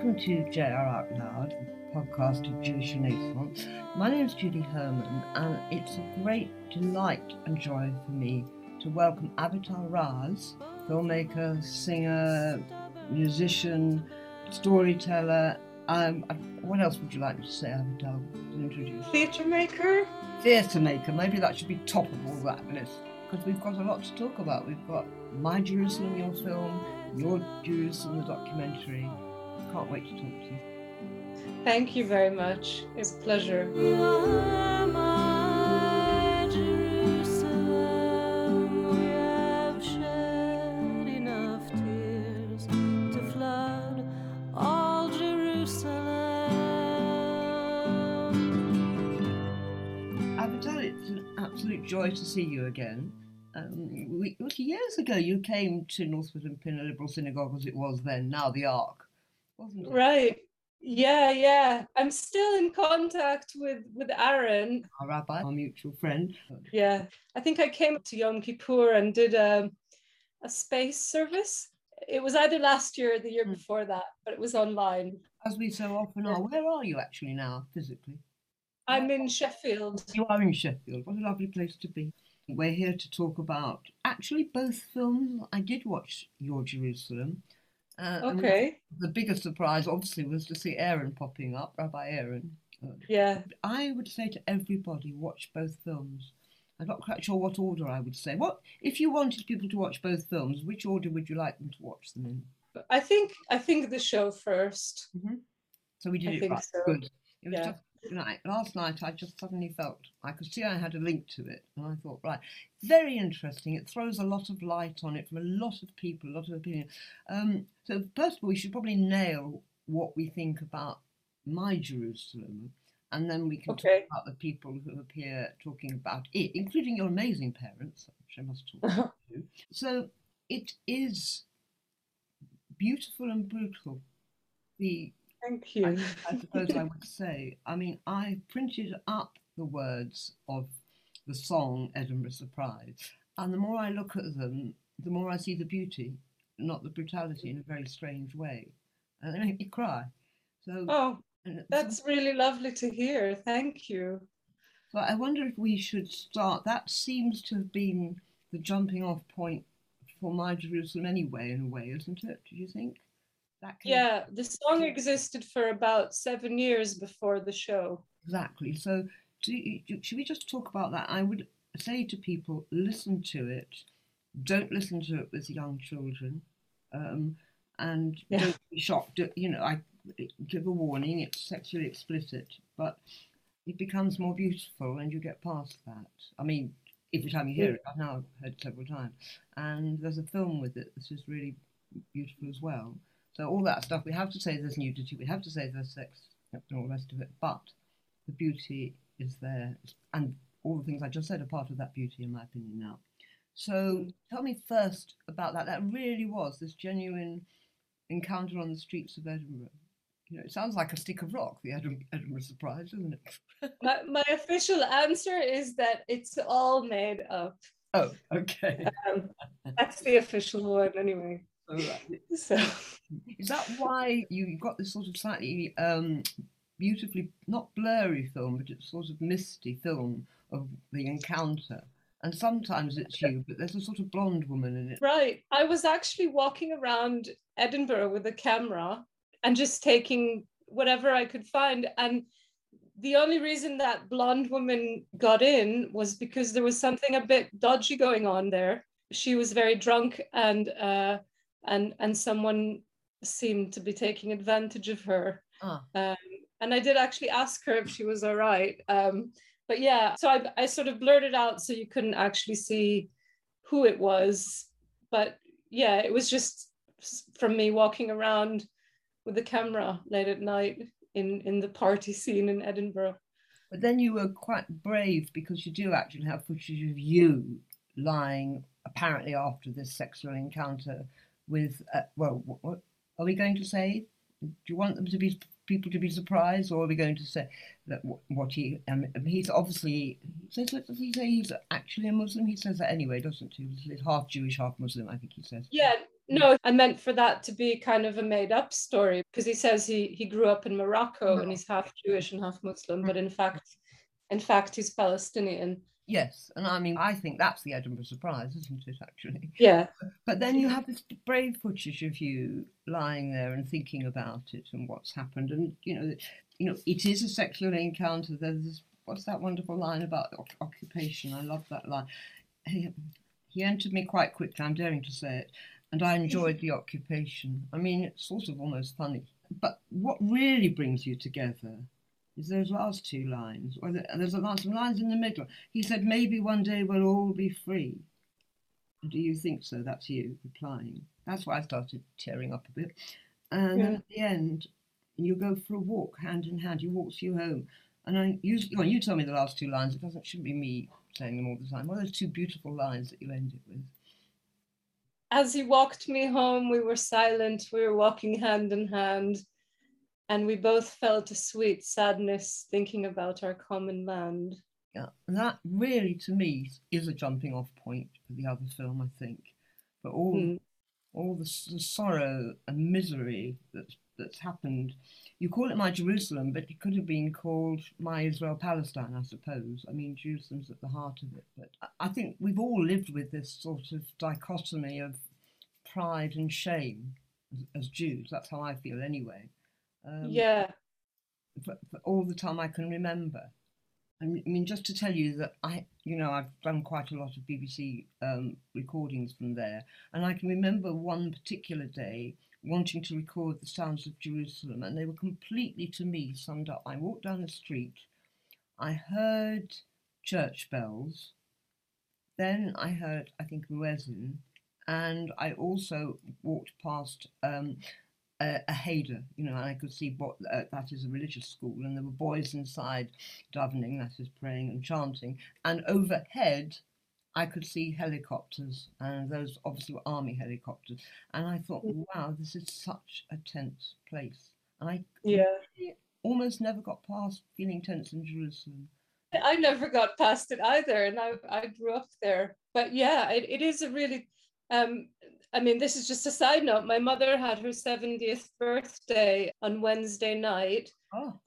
Welcome to JR Arknard, the podcast of Jewish Renaissance. My name is Judy Herman, and it's a great delight and joy for me to welcome Avital Raz, filmmaker, singer, musician, storyteller. What else would you like me to say, Avital, to introduce? Theatre maker. Maybe that should be top of all that list, because we've got a lot to talk about. We've got My Jerusalem, your film, Your Jerusalem, the documentary. Can't wait to talk to you. Thank you very much. It's a pleasure. Avital, it's an absolute joy to see you again. Years ago, you came to Northwood and Pinner Liberal Synagogue, as it was then, now the Ark. Wasn't it? Right. Yeah. I'm still in contact with Aaron, our rabbi, our mutual friend. Yeah. I think I came to Yom Kippur and did a space service. It was either last year or the year before that, but it was online. As we so often are. Where are you actually now, physically? I'm in Sheffield. You are in Sheffield. What a lovely place to be. We're here to talk about actually both films. I did watch Your Jerusalem. Okay. The biggest surprise, obviously, was to see Aaron popping up, Rabbi Aaron. Yeah. I would say to everybody, watch both films. I'm not quite sure what order I would say. What if you wanted people to watch both films? Which order would you like them to watch them in? I think the show first. Mm-hmm. So we did it right. So. Good. It was just night. Last night, I just suddenly felt I could see I had a link to it, and I thought, right, very interesting. It throws a lot of light on it from a lot of people, a lot of opinion. So first of all, we should probably nail what we think about My Jerusalem, and then we can talk about the people who appear talking about it, including your amazing parents, which I must talk about too. So it is beautiful and brutal. Thank you. I suppose I would say, I mean, I printed up the words of the song Edinburgh Surprise, and the more I look at them, the more I see the beauty, not the brutality, in a very strange way. And they make me cry. So, that's really lovely to hear. Thank you. So I wonder if we should start. That seems to have been the jumping off point for My Jerusalem anyway, in a way, isn't it? Do you think? Yeah, the song existed for about 7 years before the show. Exactly. So should we just talk about that? I would say to people, listen to it. Don't listen to it with young children. And don't be shocked. You know, I give a warning, it's sexually explicit, but it becomes more beautiful and you get past that. I mean, every time you hear it, I've now heard it several times. And there's a film with it that's just really beautiful as well. So all that stuff, we have to say there's nudity, we have to say there's sex and all the rest of it, but the beauty is there. And all the things I just said are part of that beauty, in my opinion, now. So tell me first about that. That really was this genuine encounter on the streets of Edinburgh. You know, it sounds like a stick of rock, the Edinburgh Surprise, doesn't it? My official answer is that it's all made up. Oh, okay. That's the official one anyway. Oh, right. So is that why you got this sort of slightly beautifully, not blurry film, but it's sort of misty film of the encounter? And sometimes it's you, but there's a sort of blonde woman in it. Right. I was actually walking around Edinburgh with a camera and just taking whatever I could find. And the only reason that blonde woman got in was because there was something a bit dodgy going on there. She was very drunk and someone seemed to be taking advantage of her. And I did actually ask her if she was all right. But yeah, so I sort of blurred it out so you couldn't actually see who it was. But yeah, it was just from me walking around with the camera late at night in the party scene in Edinburgh. But then you were quite brave, because you do actually have footage of you lying, apparently after this sexual encounter, with what are we going to say? Do you want them to be people to be surprised, or are we going to say that what he? He's obviously says. Does he say he's actually a Muslim? He says that anyway, doesn't he? He's half Jewish, half Muslim. I think he says. Yeah, No, I meant for that to be kind of a made-up story, because he says he grew up in Morocco and he's half Jewish and half Muslim, but in fact, he's Palestinian. Yes, and I mean, I think that's the Edinburgh Surprise, isn't it, actually? Yeah. But then you have this brave footage of you lying there and thinking about it and what's happened. And, you know, it is a sexual encounter. There's this, what's that wonderful line about occupation? I love that line. He entered me quite quickly, I'm daring to say it, and I enjoyed the occupation. I mean, it's sort of almost funny. But what really brings you together is those last two lines, or there's some lines in the middle. He said, maybe one day we'll all be free. Do you think so? That's you replying. That's why I started tearing up a bit. And then at the end, you go for a walk hand in hand. He walks you home. And you tell me the last two lines. It shouldn't be me saying them all the time. What are those two beautiful lines that you end it with? As he walked me home, we were silent. We were walking hand in hand. And we both felt a sweet sadness thinking about our common land. Yeah, and that really, to me, is a jumping off point for the other film, I think. But all the sorrow and misery that's happened. You call it My Jerusalem, but it could have been called My Israel Palestine, I suppose. I mean, Jerusalem's at the heart of it. But I think we've all lived with this sort of dichotomy of pride and shame as Jews. That's how I feel anyway. For all the time I can remember. I mean, just to tell you that I've done quite a lot of BBC recordings from there, and I can remember one particular day wanting to record the sounds of Jerusalem, and they were completely, to me, summed up. I walked down the street, I heard church bells, then I heard, I think, muezzin, and I also walked past a Haida, and I could see what that is, a religious school, and there were boys inside davening, that is praying and chanting, and overhead I could see helicopters, and those obviously were army helicopters, and I thought, wow, this is such a tense place, and I almost never got past feeling tense in Jerusalem. I never got past it either, and I grew up there, but yeah, it is a really I mean, this is just a side note. My mother had her 70th birthday on Wednesday night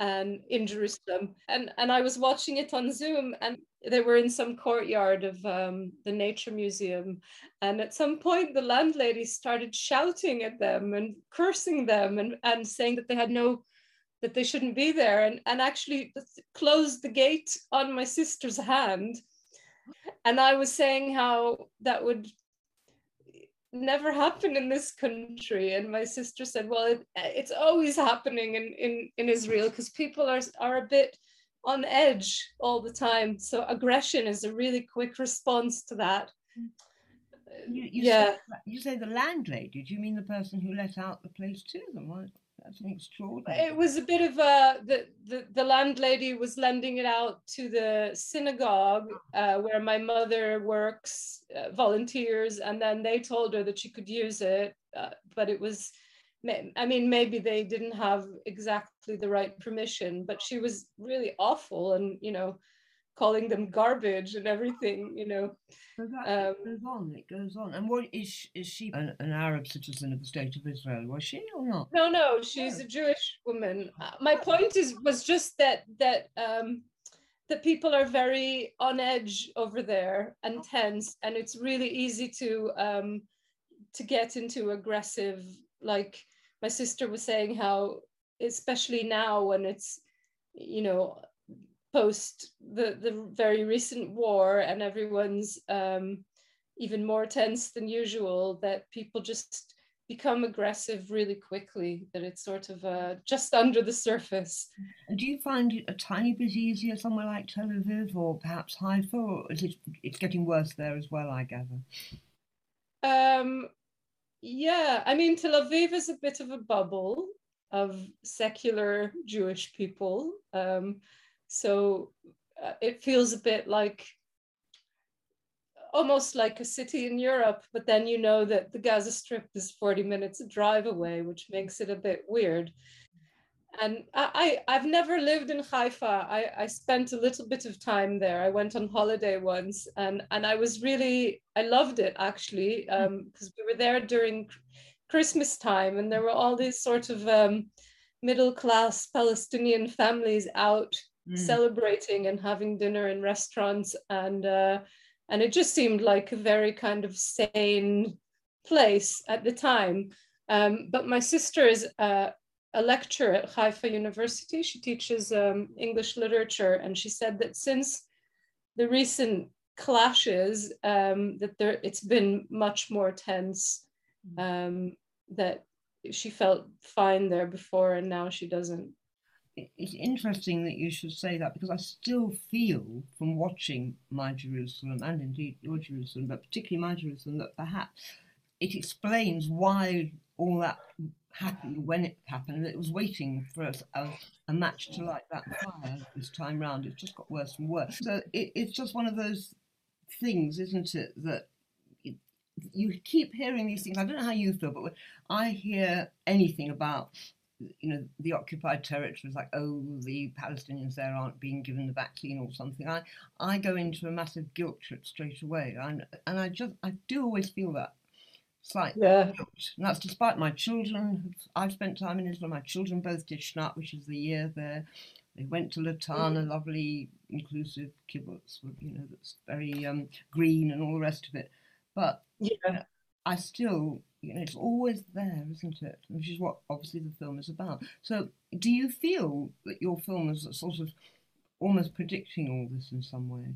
in Jerusalem. And I was watching it on Zoom, and they were in some courtyard of the Nature Museum. And at some point, the landlady started shouting at them and cursing them and saying that that they shouldn't be there, and actually closed the gate on my sister's hand. And I was saying how that would never happened in this country, and my sister said, well, it's always happening in Israel, because people are a bit on edge all the time, so aggression is a really quick response to that. You say the landlady, do you mean the person who let out the place to them? Well, that's an extraordinary thing. It was a bit of the landlady was lending it out to the synagogue where my mother works, volunteers, and then they told her that she could use it, but it was, I mean, maybe they didn't have exactly the right permission, but she was really awful and, calling them garbage and everything, So that it goes on. And what is she an Arab citizen of the State of Israel? Was she or not? No, she's a Jewish woman. My point was just that people are very on edge over there and tense, and it's really easy to get into aggressive. Like my sister was saying, how especially now when it's post the very recent war, and everyone's even more tense than usual, that people just become aggressive really quickly, that it's sort of just under the surface. And do you find it a tiny bit easier somewhere like Tel Aviv or perhaps Haifa, or is it's getting worse there as well, I gather? Yeah, I mean, Tel Aviv is a bit of a bubble of secular Jewish people. So it feels a bit like, almost like a city in Europe, but then that the Gaza Strip is 40 minutes drive away, which makes it a bit weird. And I've never lived in Haifa. I spent a little bit of time there. I went on holiday once, and I was really, I loved it actually, because we were there during Christmas time, and there were all these sort of middle-class Palestinian families out celebrating and having dinner in restaurants, and it just seemed like a very kind of sane place at the time. But my sister is a lecturer at Haifa University. She teaches English literature, and she said that since the recent clashes, that it's been much more tense, that she felt fine there before and now she doesn't. It's interesting that you should say that, because I still feel from watching My Jerusalem, and indeed Your Jerusalem, but particularly My Jerusalem, that perhaps it explains why all that happened when it happened. It was waiting for us a match to light that fire this time round. It just got worse and worse. So it's just one of those things, isn't it, that you keep hearing these things. I don't know how you feel, but when I hear anything about, you know, the occupied territories, like, oh, the Palestinians there aren't being given the vaccine or something, I go into a massive guilt trip straight away, and I do always feel that slight guilt. And that's despite my children. I've spent time in Israel. My children both did Shnat, which is the year there. They went to Latana, lovely inclusive kibbutz, you know, that's very green and all the rest of it. But you know, I still, you know, it's always there, isn't it? Which is what obviously the film is about. So do you feel that your film is sort of almost predicting all this in some way?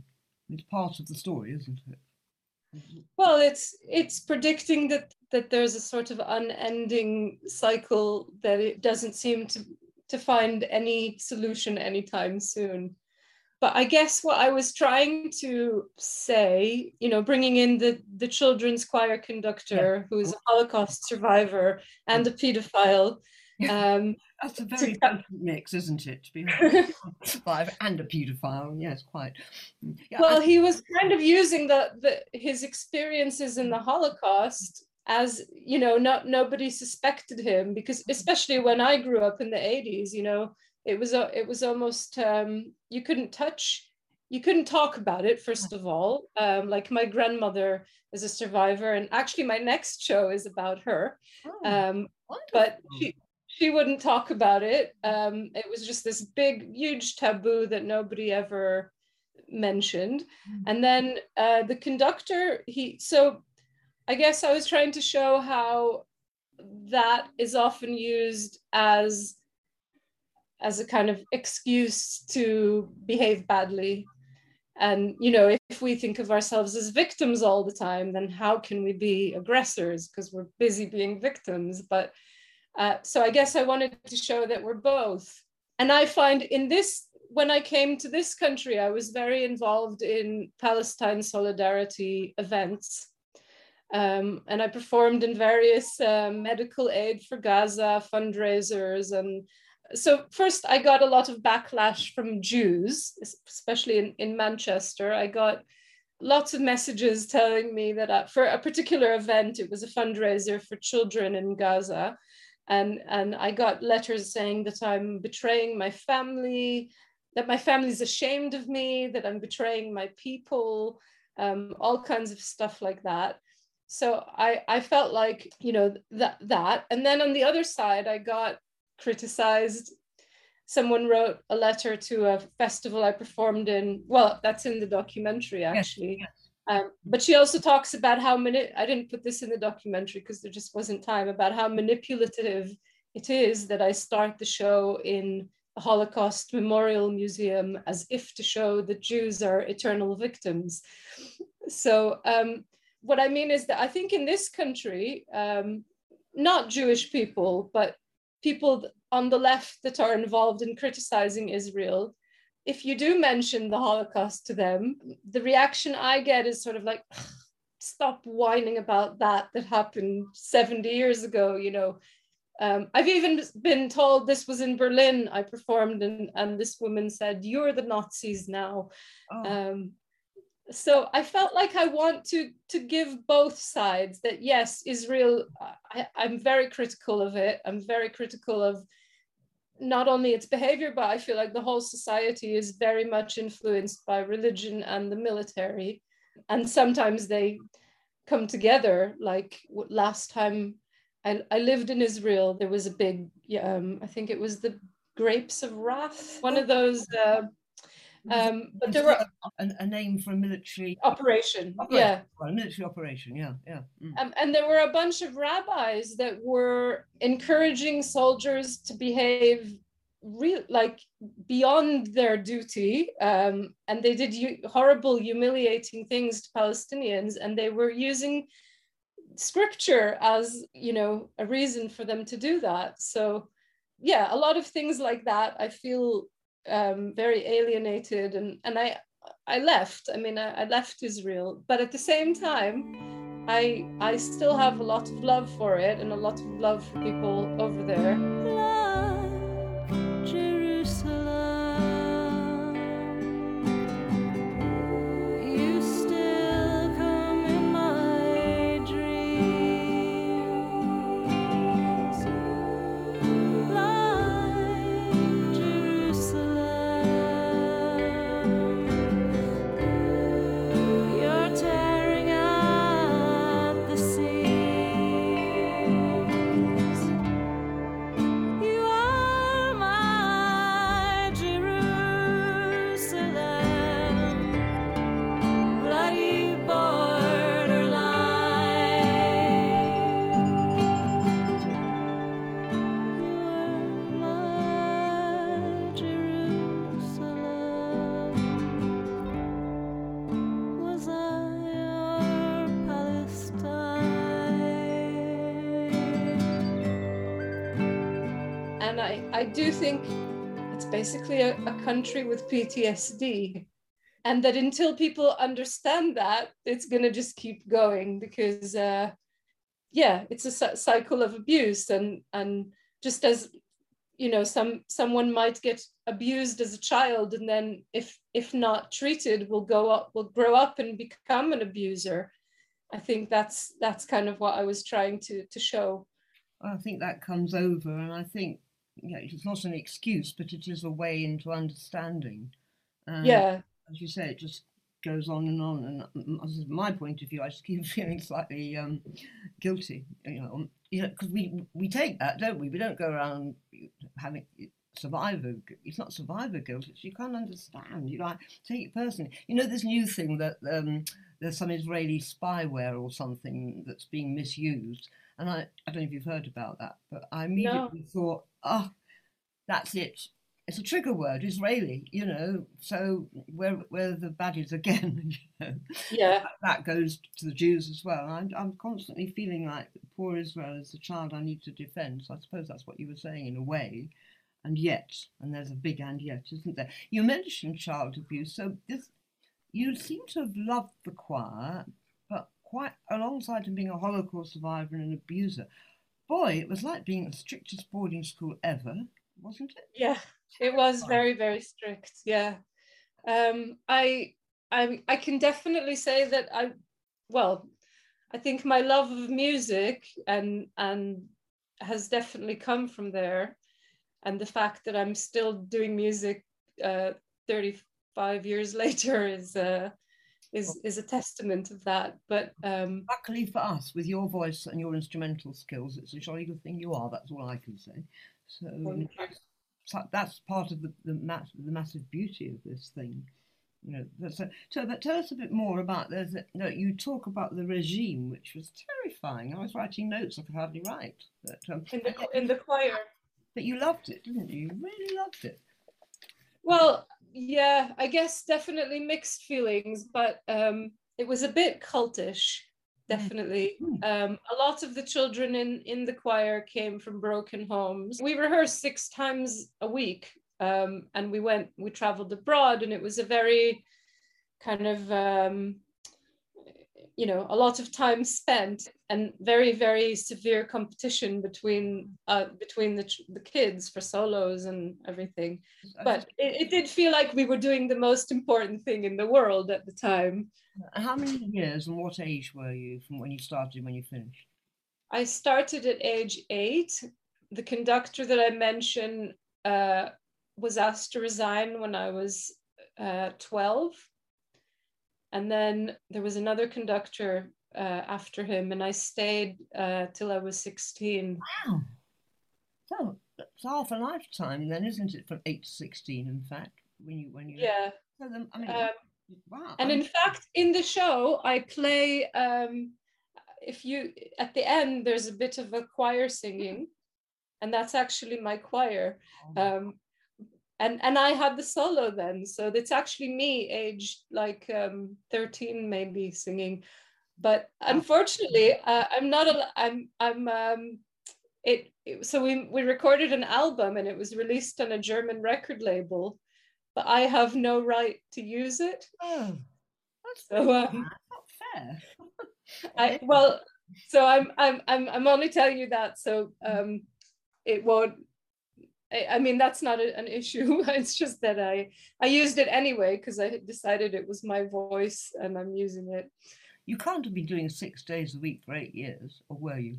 It's part of the story, isn't it? Well, it's predicting that there's a sort of unending cycle, that it doesn't seem to find any solution anytime soon. But I guess what I was trying to say, you know, bringing in the children's choir conductor, who's a Holocaust survivor and a paedophile. That's a very different mix, isn't it? To be a survivor and a paedophile, yes, quite. Yeah, well, he was kind of using his experiences in the Holocaust as, you know, nobody suspected him, because especially when I grew up in the 80s, you know, it was almost, you couldn't talk about it, first of all. Like, my grandmother is a survivor, and actually my next show is about her. But she wouldn't talk about it. It was just this big, huge taboo that nobody ever mentioned. And then the conductor, so I guess I was trying to show how that is often used as a kind of excuse to behave badly. And, you know, if we think of ourselves as victims all the time, then how can we be aggressors? Because we're busy being victims. But so I guess I wanted to show that we're both. And I find when I came to this country, I was very involved in Palestine Solidarity events. And I performed in various medical aid for Gaza fundraisers, and so first I got a lot of backlash from Jews, especially in Manchester. I got lots of messages telling me that for a particular event, it was a fundraiser for children in Gaza. And I got letters saying that I'm betraying my family, that my family's ashamed of me, that I'm betraying my people, all kinds of stuff like that. So I felt like, you know, that. And then on the other side, I got criticized. Someone wrote a letter to a festival I performed in. Well, that's in the documentary, actually. Yes. But she also talks about how I didn't put this in the documentary because there just wasn't time, about how manipulative it is that I start the show in the Holocaust Memorial Museum, as if to show that Jews are eternal victims. So what I mean is that I think in this country, not Jewish people, but people on the left that are involved in criticizing Israel, if you do mention the Holocaust to them, the reaction I get is sort of like, stop whining about that happened 70 years ago, you know. I've even been told, this was in Berlin, I performed, and this woman said, you're the Nazis now. So I felt like I want to give both sides, that yes, Israel, I'm very critical of it. I'm very critical of not only its behavior, but I feel like the whole society is very much influenced by religion and the military. And sometimes they come together. Like last time I lived in Israel, there was a big, I think it was the Grapes of Wrath, one of those, but there were a name for a military operation. Yeah. Well, a military operation, yeah. Mm. And there were a bunch of rabbis that were encouraging soldiers to behave like beyond their duty, and they did horrible, humiliating things to Palestinians, and they were using scripture as, a reason for them to do that. So yeah, a lot of things like that. I feel very alienated, and I left. I left Israel, but at the same time, I still have a lot of love for it and a lot of love for people over there. Love, Jerusalem, you still come in my dreams. Love, Jerusalem, you're tearing out the seas. You are my Jerusalem, bloody borderline. You are my Jerusalem. Was I your Palestine? And I do think it's basically a country with PTSD, and that until people understand that, it's going to just keep going, because it's a cycle of abuse, and just as someone might get abused as a child, and then if not treated will grow up and become an abuser. I think that's kind of what I was trying to show. I think that comes over, and I think it's not an excuse, but it is a way into understanding. Yeah, as you say, it just goes on, and from my point of view, I just keep feeling slightly guilty, because we take that, don't we? We don't go around having survivor. It's not survivor guilt. It's you can't understand. I take it personally. This new thing that there's some Israeli spyware or something that's being misused, and I don't know if you've heard about that, but I immediately thought, that's it. It's a trigger word, Israeli, so we're the baddies again. Yeah. That goes to the Jews as well. I'm constantly feeling like poor Israel is the child I need to defend. So I suppose that's what you were saying in a way. And yet, and there's a big and yet, isn't there? You mentioned child abuse. So you seem to have loved the choir, but quite alongside of being a Holocaust survivor and an abuser. Boy, it was like being at the strictest boarding school ever, wasn't it? Yeah. It was very, very strict. Yeah, I can definitely say that I think my love of music and has definitely come from there, and the fact that I'm still doing music 35 years later is a testament of that. But luckily for us, with your voice and your instrumental skills, it's a jolly good thing you are. That's all I can say. So. So that's part of the massive beauty of this thing, But tell us a bit more about this. No, you talk about the regime, which was terrifying. I was writing notes; I could hardly write. But, in the choir. But you loved it, didn't you? You really loved it. Well, yeah, I guess definitely mixed feelings, but it was a bit cultish. Definitely. A lot of the children in the choir came from broken homes. We rehearsed 6 times a week, and we traveled abroad, and it was a very kind of, a lot of time spent, and very, very severe competition between the kids for solos and everything. But it did feel like we were doing the most important thing in the world at the time. How many years and what age were you from when you started and when you finished? I started at age 8. The conductor that I mentioned was asked to resign when I was 12. And then there was another conductor after him, and I stayed till I was 16. Wow. Oh, that's half a lifetime then, isn't it? From 8 to 16, in fact, when you yeah. So then, I mean, wow. And in fact, in the show, I play. At the end, there's a bit of a choir singing, and that's actually my choir. And I had the solo then, so it's actually me, aged like 13 maybe, singing. But unfortunately, I'm not. So we recorded an album, and it was released on a German record label, but I have no right to use it. Oh, that's so, not fair. I'm only telling you that, so it won't. I mean, that's not an issue. It's just that I used it anyway because I had decided it was my voice, and I'm using it. You can't have been doing 6 days a week for 8 years, or were you?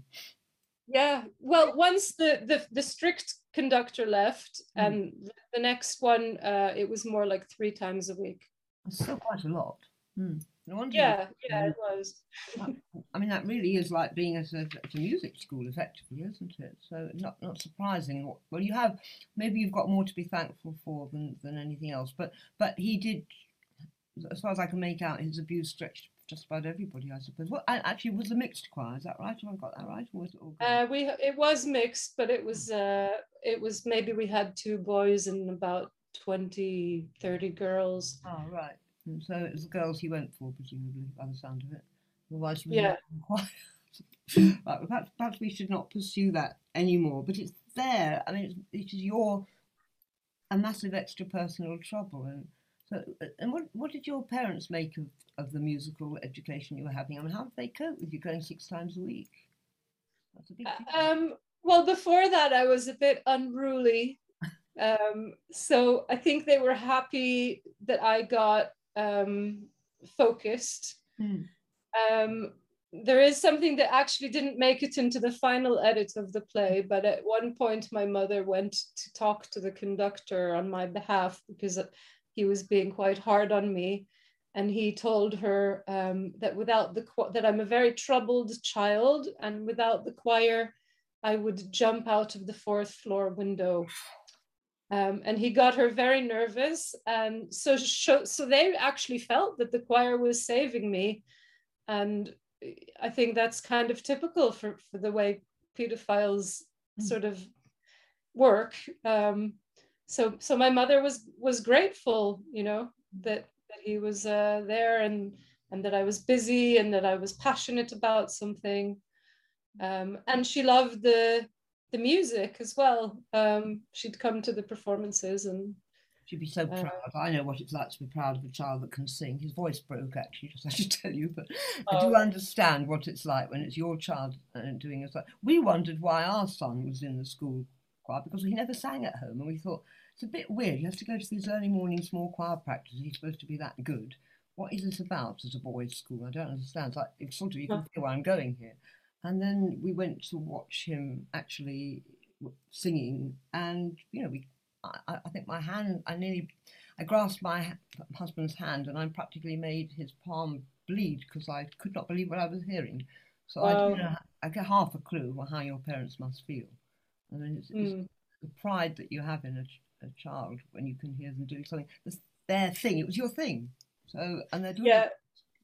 Yeah, well, once the strict conductor left, and the next one, it was more like 3 times a week. That's still quite a lot. Mm. No wonder. Yeah, it was. I mean, that really is like being at a music school, effectively, isn't it? So not surprising. Well, you've got more to be thankful for than anything else. But he did, as far as I can make out, his abuse stretched just about everybody, I suppose. Well, actually, it was a mixed choir. Is that right? Have I got that right? Or was it all good? It was mixed, but it was maybe we had 2 boys and about 20, 30 girls. Oh, right. And so it was the girls he went for, presumably, by the sound of it. Otherwise, he was not quiet. Right, perhaps we should not pursue that anymore. But it's there. I mean, it is a massive extra personal trouble. And what did your parents make of the musical education you were having? I mean, how did they cope with you going 6 times a week? That's a big thing. Well, before that, I was a bit unruly. So I think they were happy that I got focused. Mm. There is something that actually didn't make it into the final edit of the play, but at one point my mother went to talk to the conductor on my behalf because he was being quite hard on me, and he told her that that I'm a very troubled child, and without the choir I would jump out of the 4th floor window. And he got her very nervous, and so they actually felt that the choir was saving me, and I think that's kind of typical for the way paedophiles sort of work. So my mother was grateful, you know, that he was there, and that I was busy, and that I was passionate about something, and she loved the music as well. She'd come to the performances, and she'd be so proud. I know what it's like to be proud of a child that can sing. His voice broke, actually, just I should tell you, but I do understand what it's like when it's your child doing it. We wondered why our son was in the school choir, because he never sang at home, and we thought it's a bit weird. You have to go to these early morning small choir practices. He's supposed to be that good. What is it about at a boys' school? I don't understand. It's like, it's sort of, you can feel where I'm going here. And then we went to watch him actually singing, and you know, I think my hand, I grasped my husband's hand, and I practically made his palm bleed because I could not believe what I was hearing. So I get half a clue on how your parents must feel. I mean, it's the pride that you have in a child when you can hear them doing something that's their thing. It was your thing, so, and they're doing it.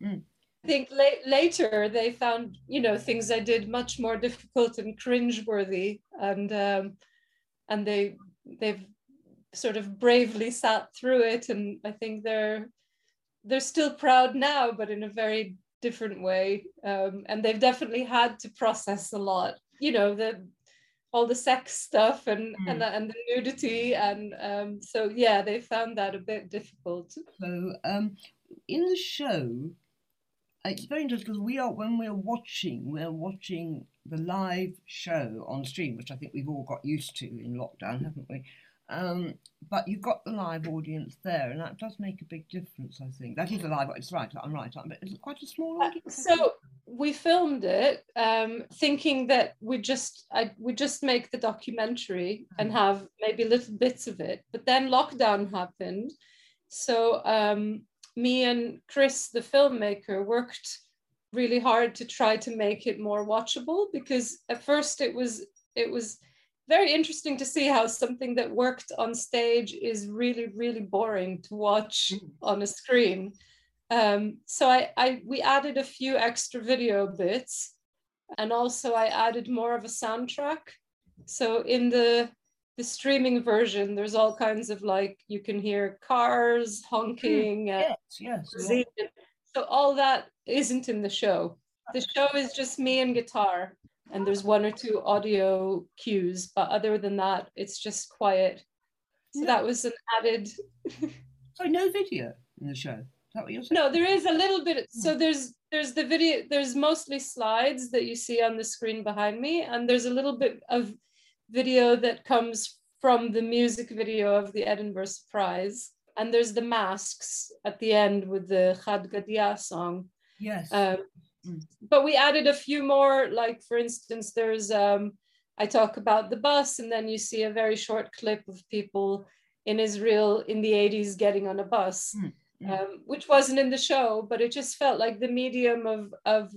Mm. I think later they found, you know, things I did much more difficult and cringeworthy, and they've sort of bravely sat through it, and I think they're still proud now, but in a very different way, and they've definitely had to process a lot, you know, all the sex stuff and the nudity, and so yeah, they found that a bit difficult. So in the show, it's very interesting because when we're watching the live show on stream, which I think we've all got used to in lockdown, haven't we? But you've got the live audience there, and that does make a big difference, I think. That is a live audience, right, I'm right, but it's quite a small audience. So we filmed it thinking that we just make the documentary and have maybe little bits of it, but then lockdown happened. So me and Chris, the filmmaker, worked really hard to try to make it more watchable, because at first it was very interesting to see how something that worked on stage is really, really boring to watch on a screen. So we added a few extra video bits, and also I added more of a soundtrack. So in the streaming version, there's all kinds of, like, you can hear cars honking. Yes. So all that isn't in the show. The show is just me and guitar. And there's one or two audio cues, but other than that, it's just quiet. So that was an added... So no video in the show? Is that what you're saying? No, there is a little bit. So there's the video, there's mostly slides that you see on the screen behind me. And there's a little bit of video that comes from the music video of the Edinburgh Surprise. And there's the masks at the end with the Chad Gadya song. Yes. But we added a few more, like, for instance, there's I talk about the bus, and then you see a very short clip of people in Israel in the 80s getting on a bus, which wasn't in the show, but it just felt like the medium of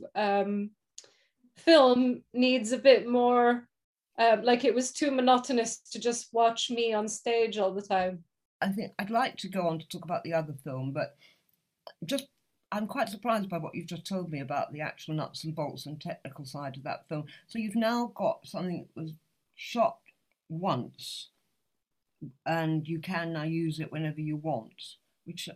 film needs a bit more, like it was too monotonous to just watch me on stage all the time. I think I'd like to go on to talk about the other film, but just I'm quite surprised by what you've just told me about the actual nuts and bolts and technical side of that film. So you've now got something that was shot once, and you can now use it whenever you want, which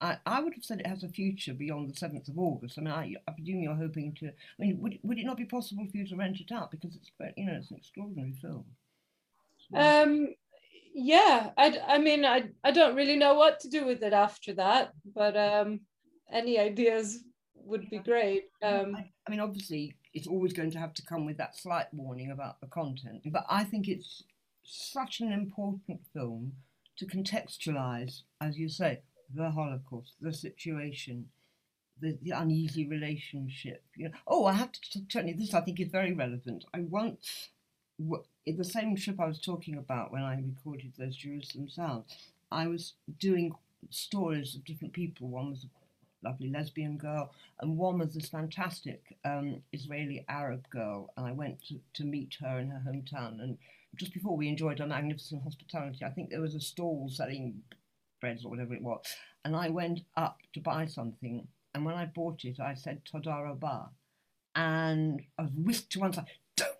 I would have said it has a future beyond the 7th of August. I mean, I presume you're hoping to... I mean, would it not be possible for you to rent it out? Because it's, you know, it's an extraordinary film. So. Yeah, I mean, I don't really know what to do with it after that, but... Any ideas would be great. I mean, obviously, it's always going to have to come with that slight warning about the content, but I think it's such an important film to contextualise, as you say, the Holocaust, the situation, the uneasy relationship. You know, I have to tell you this, I think, is very relevant. I once, in the same trip I was talking about when I recorded those Jerusalem sounds, I was doing stories of different people. One was lovely lesbian girl, and one was this fantastic Israeli Arab girl, and I went to meet her in her hometown, and just before we enjoyed her magnificent hospitality, I think there was a stall selling breads or whatever it was, and I went up to buy something, and when I bought it, I said Toda Rabah, and I was whisked to one side. Don't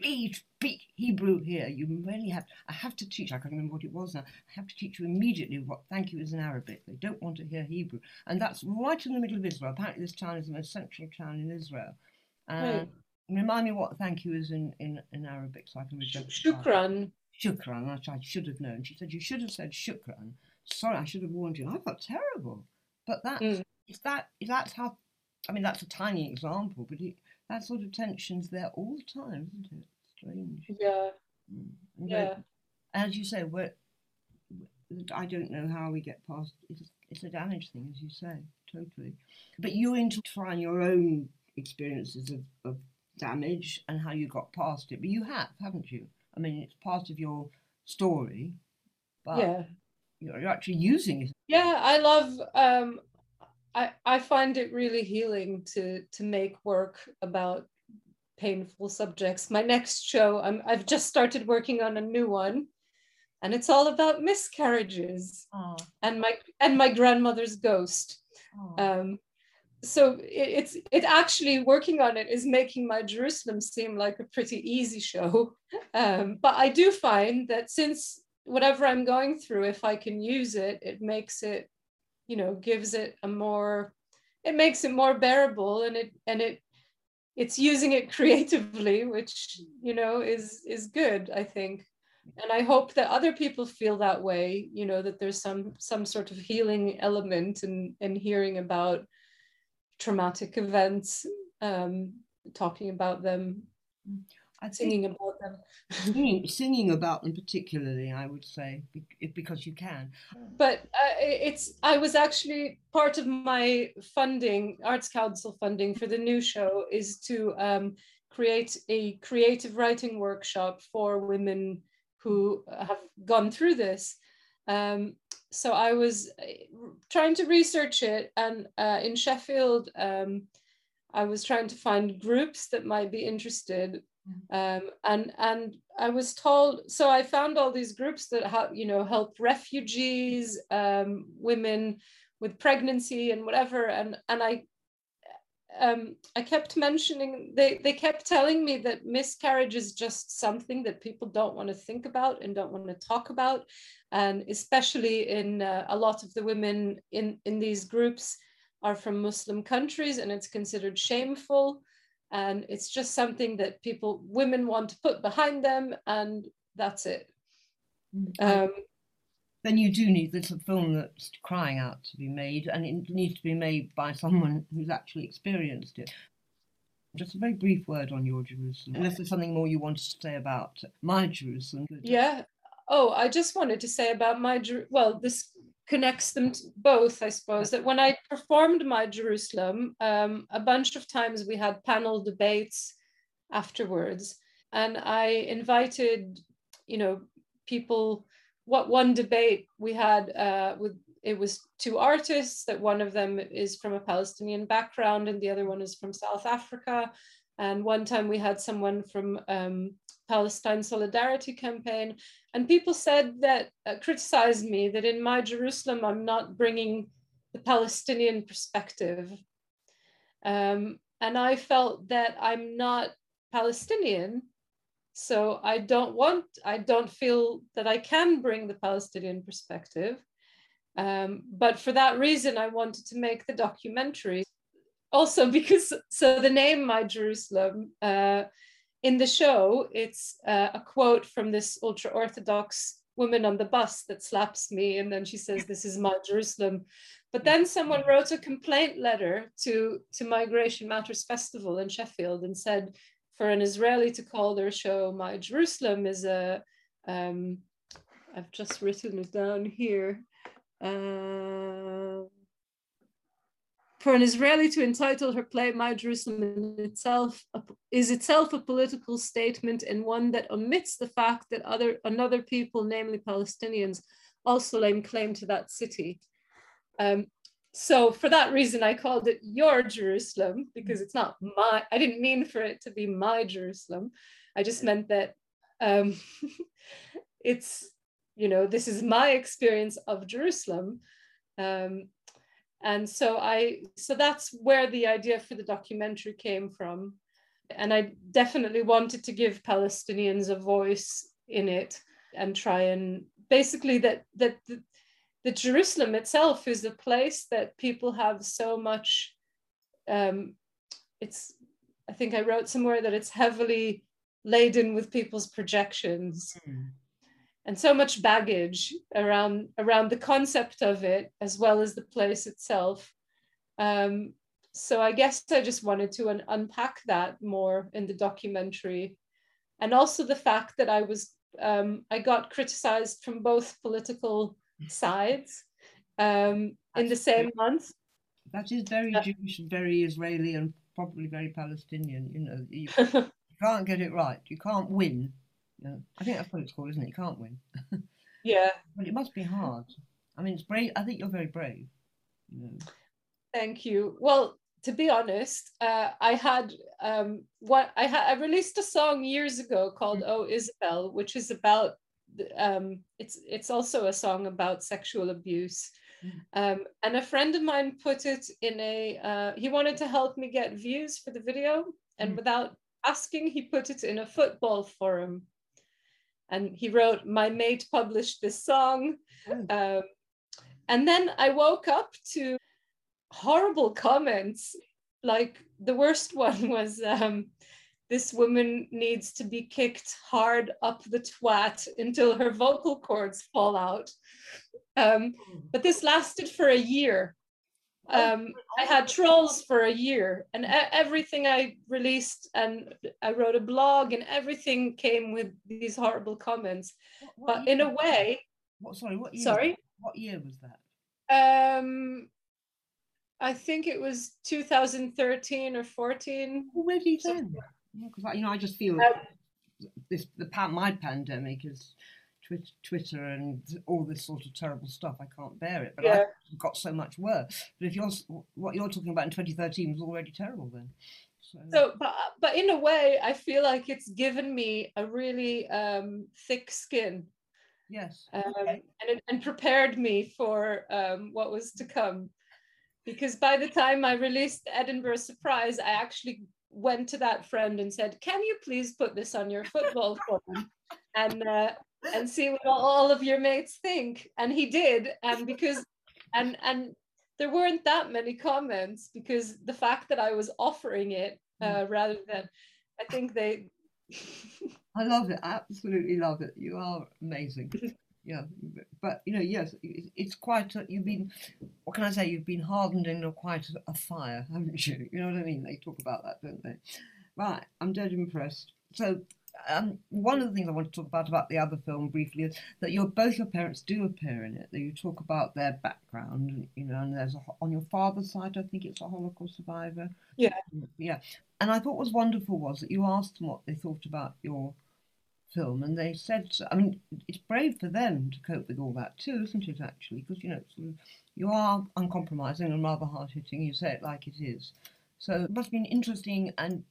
please speak Hebrew here, you really have, I have to teach, I can't remember what it was now, I have to teach you immediately what thank you is in Arabic, they don't want to hear Hebrew, and that's right in the middle of Israel, apparently this town is the most central town in Israel, remind me what thank you is in Arabic so I can remember. Shukran, which I should have known. She said, you should have said shukran, sorry, I should have warned you. I felt terrible, but that's how, I mean, that's a tiny example, but that sort of tension's there all the time, isn't it? Strange. Yeah. Yeah. As you say, I don't know how we get past it's a damage thing, as you say, totally. But you're intertwine your own experiences of damage and how you got past it. But you have, haven't you? I mean, it's part of your story, but you're actually using it. Yeah, I love... I find it really healing to make work about painful subjects. My next show, I've just started working on a new one, and it's all about miscarriages and my grandmother's ghost. So it's actually, working on it is making My Jerusalem seem like a pretty easy show. But I do find that since whatever I'm going through, if I can use it, it makes it, you know, gives it a more, it makes it more bearable, and it's using it creatively, which, you know, is good, I think. And I hope that other people feel that way, you know, that there's some sort of healing element in hearing about traumatic events, talking about them. I think singing about them. Singing about them particularly, I would say, because you can. But I was actually, part of my funding, Arts Council funding for the new show is to create a creative writing workshop for women who have gone through this. So I was trying to research it, and in Sheffield, I was trying to find groups that might be interested. And I was told, so I found all these groups that help refugees, women with pregnancy and whatever, and I kept mentioning, they kept telling me that miscarriage is just something that people don't want to think about and don't want to talk about, and especially in a lot of the women in these groups are from Muslim countries, and it's considered shameful. And it's just something that women want to put behind them, and that's it. Then you do need this film that's crying out to be made, and it needs to be made by someone who's actually experienced it. Just a very brief word on Your Jerusalem, unless there's something more you wanted to say about My Jerusalem. Yeah. Oh, I just wanted to say about My Jerusalem. Well, this connects them to both, I suppose, that when I performed My Jerusalem, a bunch of times we had panel debates afterwards, and I invited, people. What one debate we had it was two artists, that one of them is from a Palestinian background and the other one is from South Africa. And one time we had someone from Palestine Solidarity Campaign, and people said that, criticized me, that in My Jerusalem, I'm not bringing the Palestinian perspective. And I felt that I'm not Palestinian, so I don't feel that I can bring the Palestinian perspective. But for that reason, I wanted to make the documentary. Also because, so the name My Jerusalem, in the show, it's a quote from this ultra-Orthodox woman on the bus that slaps me, and then she says, "This is my Jerusalem." But then someone wrote a complaint letter to Migration Matters Festival in Sheffield and said, for an Israeli to call their show My Jerusalem is a, I've just written it down here. For an Israeli to entitle her play My Jerusalem is itself a political statement, and one that omits the fact that another people, namely Palestinians, also lay claim to that city. So for that reason, I called it Your Jerusalem, because it's not my, I didn't mean for it to be my Jerusalem. I just meant that it's, this is my experience of Jerusalem. And so so that's where the idea for the documentary came from. And I definitely wanted to give Palestinians a voice in it, and try and basically that the Jerusalem itself is a place that people have so much, I think I wrote somewhere that it's heavily laden with people's projections. Mm. And so much baggage around the concept of it, as well as the place itself. So I guess I just wanted to unpack that more in the documentary. And also the fact that I got criticized from both political sides in the same month. That is very Jewish, very Israeli, and probably very Palestinian. You you can't get it right. You can't win. Yeah. I think that's what it's called, isn't it? You can't win. Yeah. But it must be hard. I mean, it's brave. I think you're very brave. Yeah. Thank you. Well, to be honest, I released a song years ago called "Oh Isabel," which is about it's also a song about sexual abuse. And a friend of mine put it in a. He wanted to help me get views for the video, and without asking, he put it in a football forum. And he wrote, "My mate published this song." Oh. And then I woke up to horrible comments. Like the worst one was, "This woman needs to be kicked hard up the twat until her vocal cords fall out." But this lasted for a year. I had trolls for a year, and everything I released, and I wrote a blog, and everything came with these horrible comments. But in a way, what year was that? I think it was 2013 or 14. Well, where do you think? Yeah, because I just feel my pandemic is Twitter and all this sort of terrible stuff. I can't bear it, but yeah. I've got so much worse. But if what you're talking about in 2013 was already terrible then. But in a way, I feel like it's given me a really thick skin. Yes. Okay. And prepared me for what was to come. Because by the time I released Edinburgh Surprise, I actually went to that friend and said, "Can you please put this on your football forum and see what all of your mates think?" And he did, and there weren't that many comments, because the fact that I was offering it rather than, I think they. I love it. I absolutely love it. You are amazing. Yeah, but yes, it's quite. You've been, what can I say? You've been hardened into quite a fire, haven't you? You know what I mean? They talk about that, don't they? Right, I'm dead impressed. So, one of the things I want to talk about the other film briefly is that both your parents do appear in it. That you talk about their background, and there's on your father's side, I think it's a Holocaust survivor. Yeah, yeah. And I thought what was wonderful was that you asked them what they thought about your film, and they said, I mean, it's brave for them to cope with all that too, isn't it, actually? Because you are uncompromising and rather hard-hitting. You say it like it is, so it must have been interesting. And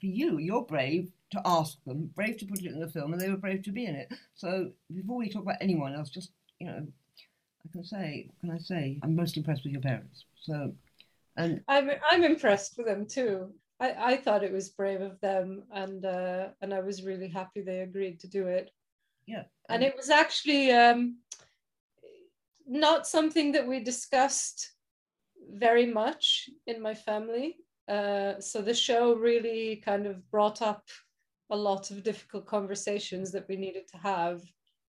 for you're brave to ask them, brave to put it in the film, and they were brave to be in it. So before we talk about anyone else, just can I say I'm most impressed with your parents. So, and I'm impressed with them too. I thought it was brave of them, and I was really happy they agreed to do it. Yeah, and it was actually not something that we discussed very much in my family. So the show really kind of brought up a lot of difficult conversations that we needed to have.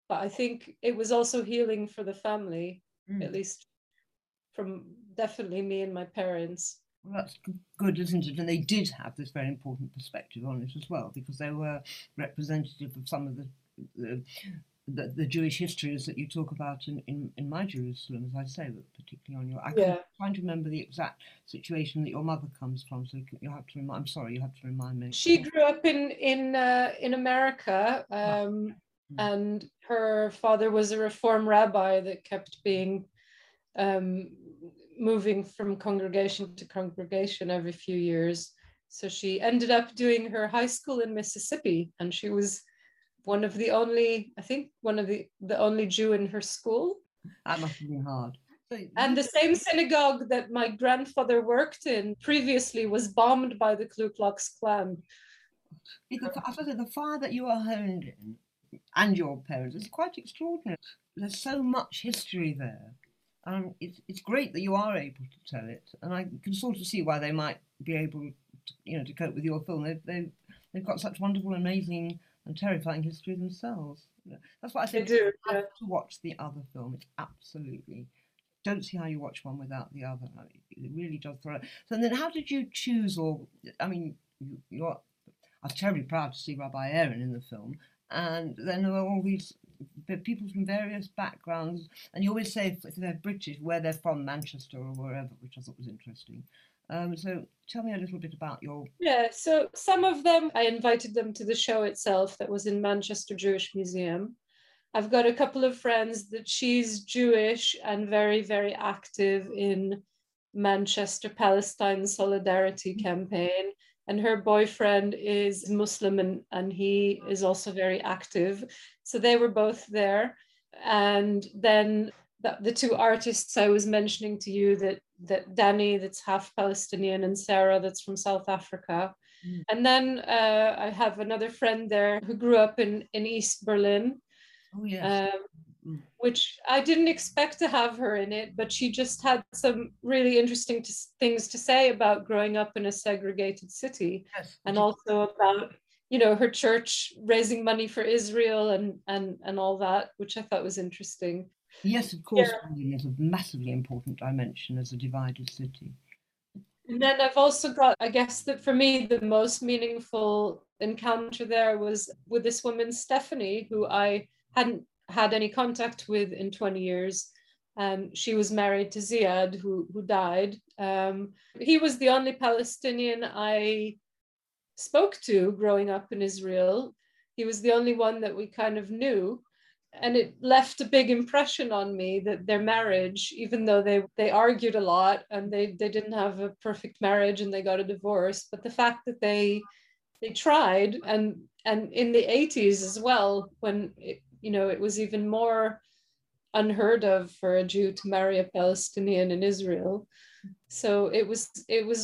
But I think it was also healing for the family, at least from definitely me and my parents. Well, that's good, isn't it? And they did have this very important perspective on it as well, because they were representative of some of the Jewish histories that you talk about in My Jerusalem, as I say, particularly on your... I'm trying to remember the exact situation that your mother comes from, so you have to remind me. She grew up in America, and her father was a Reform rabbi that kept being... moving from congregation to congregation every few years. So she ended up doing her high school in Mississippi, and she was the only Jew in her school. That must have been hard. And the same synagogue that my grandfather worked in previously was bombed by the Ku Klux Klan. I suppose the fire that you are honed in, and your parents, is quite extraordinary. There's so much history there. It's great that you are able to tell it, and I can sort of see why they might be able to, to cope with your film. They've got such wonderful, amazing and terrifying history themselves. That's why I say you have to watch the other film. It's absolutely, don't see how you watch one without the other. It really does throw it. So then how did you choose, I was terribly proud to see Rabbi Aaron in the film, and then there were all these people from various backgrounds, and you always say if they're British, where they're from, Manchester or wherever, which I thought was interesting. So tell me a little bit about your... Yeah, so some of them, I invited them to the show itself that was in Manchester Jewish Museum. I've got a couple of friends that she's Jewish and very, very active in Manchester Palestine Solidarity Campaign, and her boyfriend is Muslim and he is also very active. So they were both there. And then the two artists I was mentioning to you, that Danny, that's half Palestinian, and Sarah, that's from South Africa. Mm. And then I have another friend there who grew up in East Berlin. Oh, yes. Which I didn't expect to have her in it, but she just had some really interesting things to say about growing up in a segregated city. Yes. And also about, her church raising money for Israel and all that, which I thought was interesting. Yes, of course, Berlin is a massively important dimension as a divided city. And then I've also got, I guess that for me, the most meaningful encounter there was with this woman, Stephanie, who I hadn't had any contact with in 20 years. She was married to Ziad, who died. He was the only Palestinian I spoke to growing up in Israel. He was the only one that we kind of knew. And it left a big impression on me that their marriage, even though they argued a lot and they didn't have a perfect marriage and they got a divorce, but the fact that they tried, and in the 80s as well, when it, you know, it was even more unheard of for a Jew to marry a Palestinian in Israel. So it was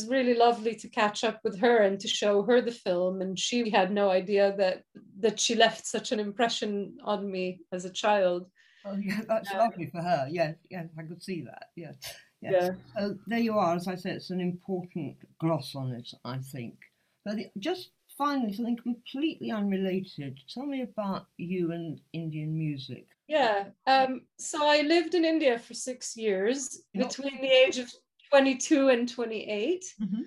really lovely to catch up with her and to show her the film. And she had no idea that she left such an impression on me as a child. Oh, yeah, that's lovely for her. Yes, yes, I could see that. Yes, yes. Yeah. So there you are. As I said, it's an important gloss on it, I think. But just finally, something completely unrelated. Tell me about you and Indian music. Yeah. So I lived in India for 6 years between the age of 22 and 28. Mm-hmm.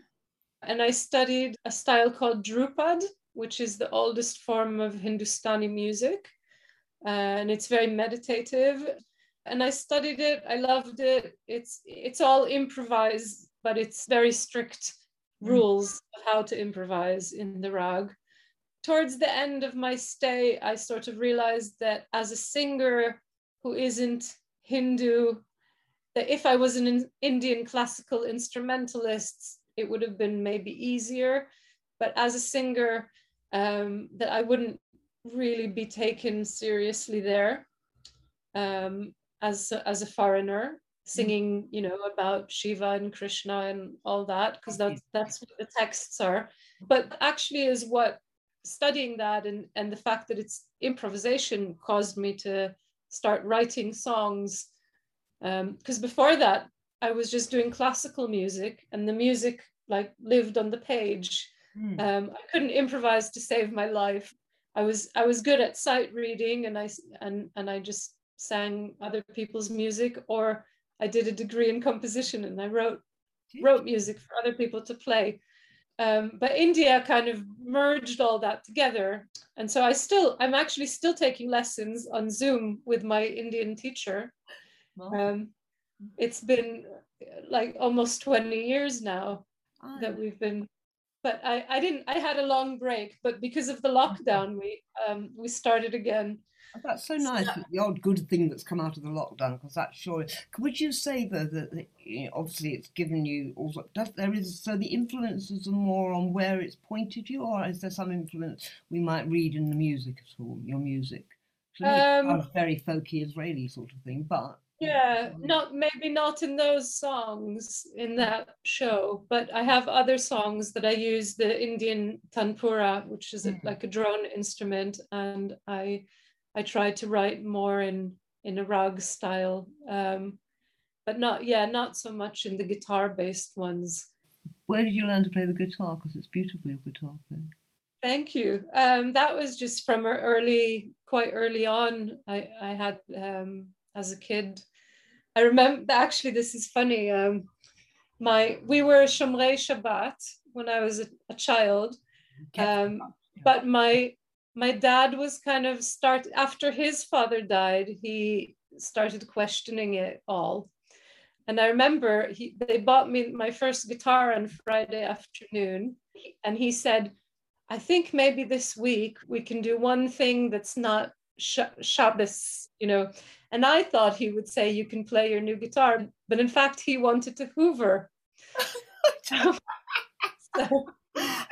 And I studied a style called Dhrupad, which is the oldest form of Hindustani music. And it's very meditative. And I studied it. I loved it. It's all improvised, but it's very strict rules of how to improvise in the rag. Towards the end of my stay, I sort of realized that as a singer who isn't Hindu, that if I was an Indian classical instrumentalist, it would have been maybe easier. But as a singer, that I wouldn't really be taken seriously there as a foreigner, singing, you know, about Shiva and Krishna and all that, because that's what the texts are. But actually is what studying that and the fact that it's improvisation caused me to start writing songs. Because before that, I was just doing classical music, and the music like lived on the page. I couldn't improvise to save my life. I was good at sight reading, and I just sang other people's music, or I did a degree in composition and I wrote music for other people to play. But India kind of merged all that together. And so I'm actually still taking lessons on Zoom with my Indian teacher. It's been like almost 20 years now that we've been, but I had a long break, but because of the lockdown, we started again. Oh, that's so nice, the odd good thing that's come out of the lockdown, because that's sure. Would you say, though, that you know, obviously it's given you also, so the influences are more on where it's pointed you, or is there some influence we might read in the music at all, your music? It's a very folky Israeli sort of thing, but... Yeah, maybe not in those songs in that show, but I have other songs that I use, the Indian Tanpura, which is like a drone instrument, and I tried to write more in a rag style, but not so much in the guitar-based ones. Where did you learn to play the guitar? Because it's beautiful, your guitar thing. Thank you. That was just from quite early on. I had, as a kid, I remember, actually, this is funny. We were Shomrei Shabbat when I was a child, but my dad was kind of after his father died, he started questioning it all. And I remember they bought me my first guitar on Friday afternoon. And he said, I think maybe this week we can do one thing that's not Shabbos, you know. And I thought he would say, you can play your new guitar. But in fact, he wanted to hoover.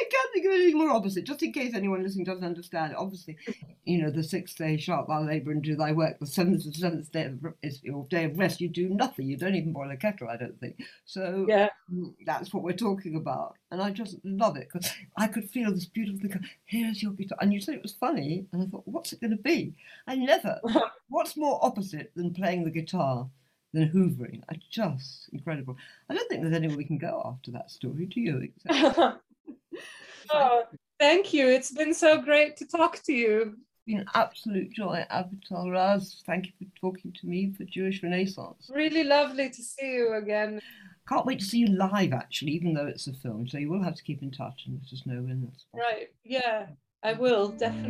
I can't think of anything more opposite, just in case anyone listening doesn't understand it. Obviously, you know, the 6th day, sharp thy labour and do thy work. The 7th day is your day of rest. You do nothing. You don't even boil a kettle, I don't think. So that's what we're talking about. And I just love it, because I could feel this beautiful thing. Here's your guitar. And you said it was funny. And I thought, what's it going to be? What's more opposite than playing the guitar than hoovering? Just incredible. I don't think there's anywhere we can go after that story, do you? Exactly. Oh, thank you. It's been so great to talk to you. been an absolute joy, Avital Raz. Thank you for talking to me for Jewish Renaissance. Really lovely to see you again. Can't wait to see you live, actually, even though it's a film. So you will have to keep in touch and let us know when that's possible. Right, yeah, I will, definitely.